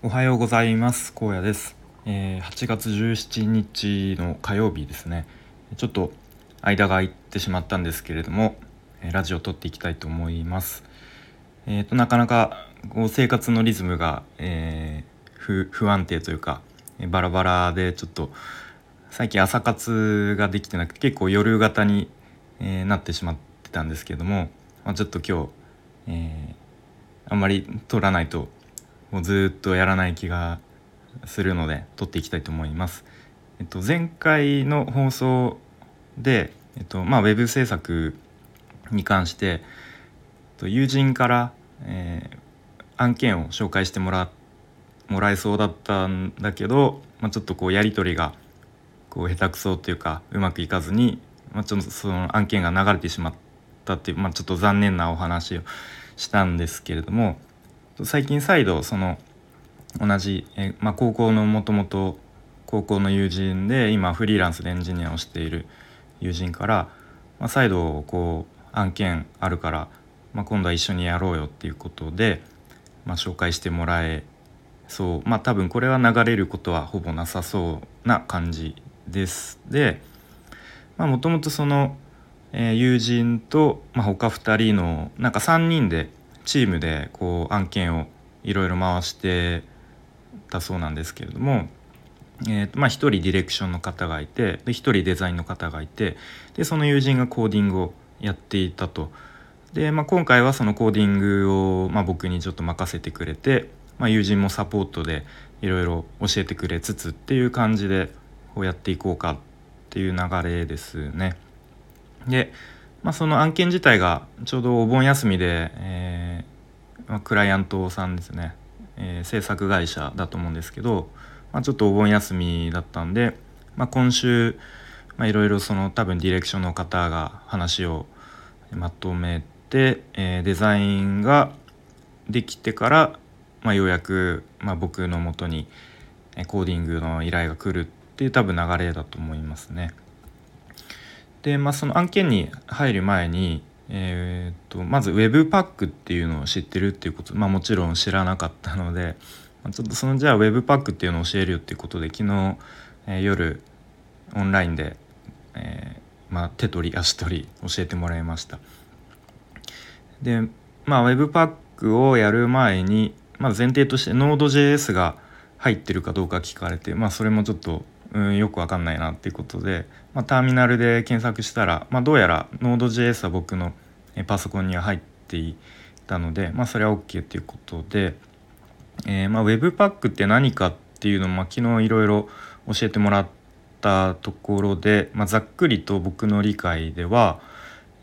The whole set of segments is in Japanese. おはようございます。高野です。8月17日の火曜日ですね。ちょっと間が空いてしまったんですけれども、ラジオを撮っていきたいと思います。なかなかこう生活のリズムが、不安定というかバラバラで、ちょっと最近朝活ができてなくて、結構夜型になってしまってたんですけれども、ちょっと今日、あんまり撮らないともうずっとやらない気がするので、撮っていきたいと思います。前回の放送で、ウェブ制作に関して友人から、案件を紹介してもらえそうだったんだけど、ちょっとこうやり取りがこう下手くそというかうまくいかずに、ちょっとその案件が流れてしまったっていう、ちょっと残念なお話をしたんですけれども、最近再度その同じ、高校のもともと高校の友人で、今フリーランスでエンジニアをしている友人から、再度こう案件あるから、今度は一緒にやろうよっていうことで、紹介してもらえそう。多分これは流れることはほぼなさそうな感じです。で、もともとその友人と、他2人の3人でチームでこう案件をいろいろ回してたそうなんですけれども、1人ディレクションの方がいて、で1人デザインの方がいて、でその友人がコーディングをやっていたと。で、今回はそのコーディングを、僕にちょっと任せてくれて、友人もサポートでいろいろ教えてくれつつっていう感じでこうやっていこうかっていう流れですね。で、その案件自体がちょうどお盆休みで、クライアントさんですね、制作会社だと思うんですけど、ちょっとお盆休みだったんで、今週いろいろその多分ディレクションの方が話をまとめて、デザインができてから、ようやく、僕の元にコーディングの依頼が来るっていう多分流れだと思いますね。で、その案件に入る前に、まず Webpack っていうのを知ってるっていうこと、もちろん知らなかったので、ちょっとそのじゃあ Webpack っていうのを教えるよっていうことで、昨日、夜オンラインで、手取り足取り教えてもらいました。で、Webpack をやる前に、前提として Node.js が入ってるかどうか聞かれて、それもちょっとよく分かんないなっていうことで、ターミナルで検索したら、どうやら Node.js は僕のパソコンには入っていたので、それは OK ということで、Webpack って何かっていうのを、昨日いろいろ教えてもらったところで、ざっくりと僕の理解では、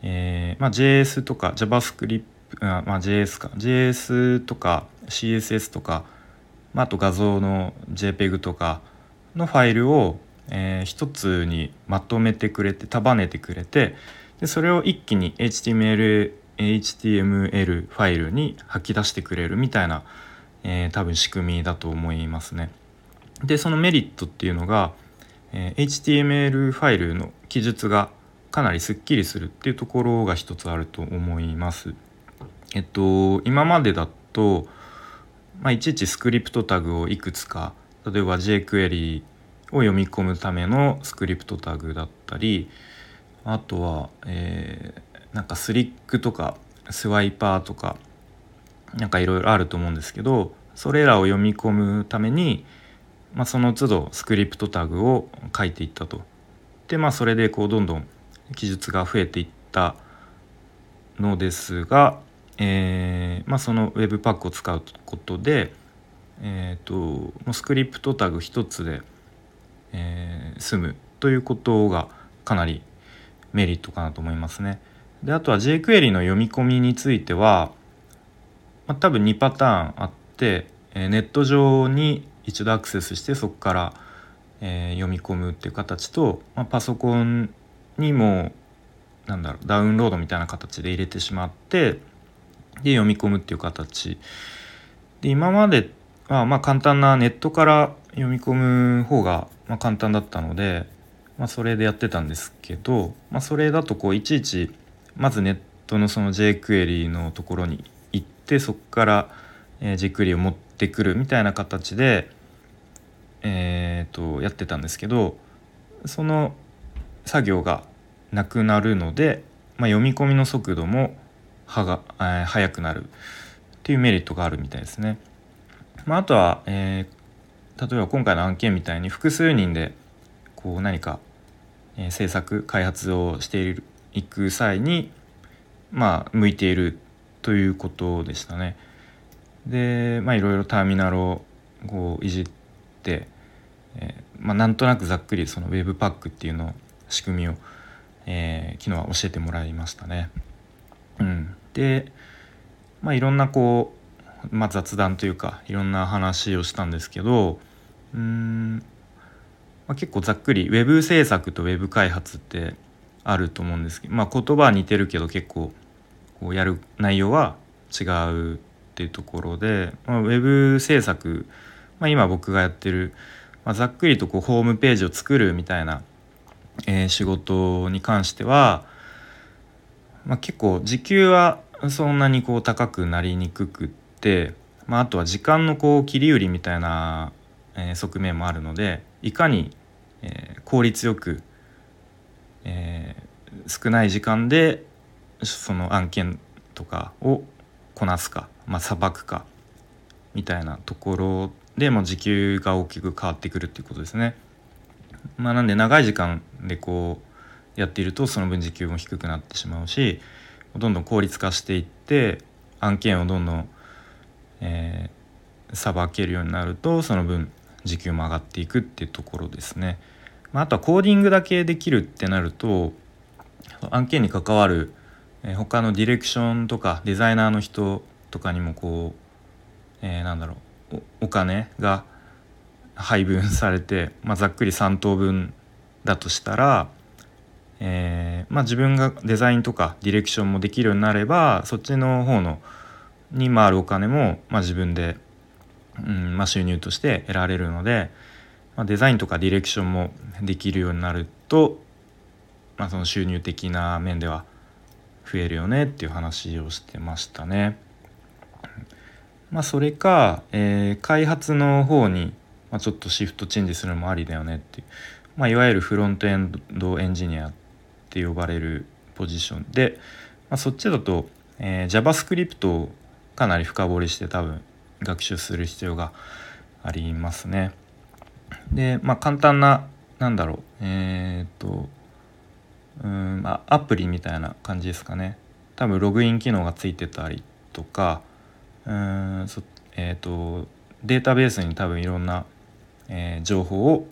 JS とか JavaScript、JS とか CSS とか、あと画像の JPEG とかのファイルを、一つにまとめてくれて、束ねてくれて、でそれを一気に HTML ファイルに吐き出してくれるみたいな、多分仕組みだと思いますね。でそのメリットっていうのが、HTML ファイルの記述がかなりすっきりするっていうところが一つあると思います。今までだと、いちいちスクリプトタグをいくつか、例えば jQuery を読み込むためのスクリプトタグだったり、あとは、スリックとかスワイパーとかいろいろあると思うんですけど、それらを読み込むために、その都度スクリプトタグを書いていったと。で、それでこうどんどん記述が増えていったのですが、その Webpack を使うことで、もうスクリプトタグ一つで、済むということがかなりメリットかなと思いますね。で、あとは jQuery の読み込みについては、多分2パターンあって、ネット上に一度アクセスしてそこから、読み込むっていう形と、パソコンにもダウンロードみたいな形で入れてしまって、で読み込むっていう形で、今までは簡単なネットから読み込む方が簡単だったので、それでやってたんですけど、それだとこういちいちまずネットのその jQuery のところに行って、そこから jQuery を持ってくるみたいな形でやってたんですけど、その作業がなくなるので、読み込みの速度も速くなるっていうメリットがあるみたいですね。あとは、例えば今回の案件みたいに複数人でこう何か制作開発をしていく際に向いているということでしたね。で、いろいろターミナルをこういじって、なんとなくざっくりその Webpack っていうの仕組みを、昨日は教えてもらいましたね。で、いろんなこう、雑談というかいろんな話をしたんですけど、結構ざっくり Web 制作と Web 開発ってあると思うんですけど、言葉は似てるけど結構こうやる内容は違うっていうところで、Web 制作、今僕がやってる、ざっくりとこうホームページを作るみたいな、仕事に関しては、結構時給はそんなにこう高くなりにくくって、あとは時間のこう切り売りみたいな、側面もあるので、いかに、効率よく、少ない時間でその案件とかをこなすか、さばくかみたいなところでも時給が大きく変わってくるっていうことですね。なんで長い時間でこうやっているとその分時給も低くなってしまうし、どんどん効率化していって案件をどんどんさばけるようになるとその分時給も上がっていくっていうところですね。あとはコーディングだけできるってなると案件に関わる他のディレクションとかデザイナーの人とかにもこうお金が配分されて、ざっくり3等分だとしたら、自分がデザインとかディレクションもできるようになればそっちの方のに回るお金も、自分で、収入として得られるので、デザインとかディレクションもできるようになると、その収入的な面では増えるよねっていう話をしてましたね。それか、開発の方にちょっとシフトチェンジするのもありだよねっていう、いわゆるフロントエンドエンジニアって呼ばれるポジションで、そっちだと、JavaScript をかなり深掘りして多分学習する必要がありますね。で、簡単なアプリみたいな感じですかね。多分ログイン機能がついてたりとか、データベースに多分いろんな情報を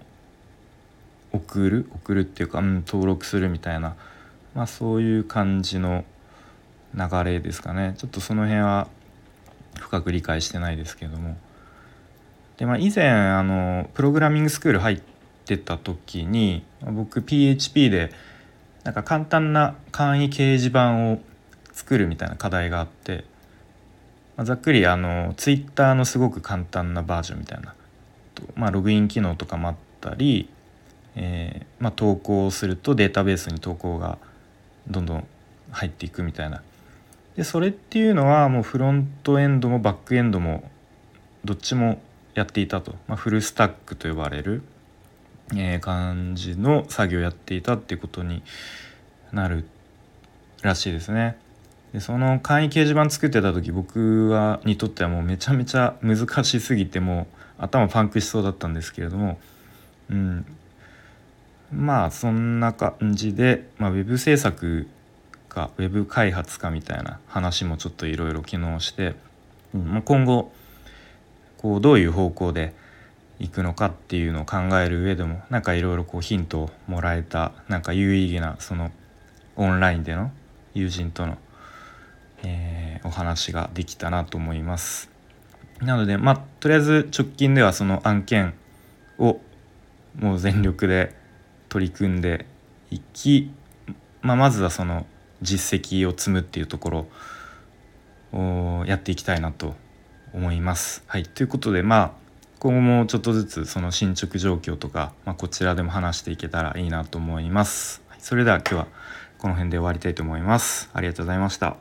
送るっていうか、登録するみたいな、そういう感じの流れですかね。ちょっとその辺は深く理解してないですけども。で、以前プログラミングスクール入ってた時に僕 PHP で簡単な簡易掲示板を作るみたいな課題があって、ざっくりTwitter のすごく簡単なバージョンみたいな、ログイン機能とかもあったり、投稿するとデータベースに投稿がどんどん入っていくみたいな。でそれっていうのはもうフロントエンドもバックエンドもどっちもやっていたと、フルスタックと呼ばれる、感じの作業をやっていたっていうことになるらしいですね。でその簡易掲示板作ってた時僕はにとってはもうめちゃめちゃ難しすぎてもう頭パンクしそうだったんですけれども、そんな感じで、ウェブ制作かウェブ開発かみたいな話もちょっといろいろ機能して、今後こうどういう方向でいくのかっていうのを考える上でもいろいろヒントをもらえた、有意義なそのオンラインでの友人とのお話ができたなと思います。なのでとりあえず直近ではその案件をもう全力で取り組んでいき、まずはその実績を積むっていうところをやっていきたいなと思います。ということで今後もちょっとずつその進捗状況とか、こちらでも話していけたらいいなと思います。それでは今日はこの辺で終わりたいと思います。ありがとうございました。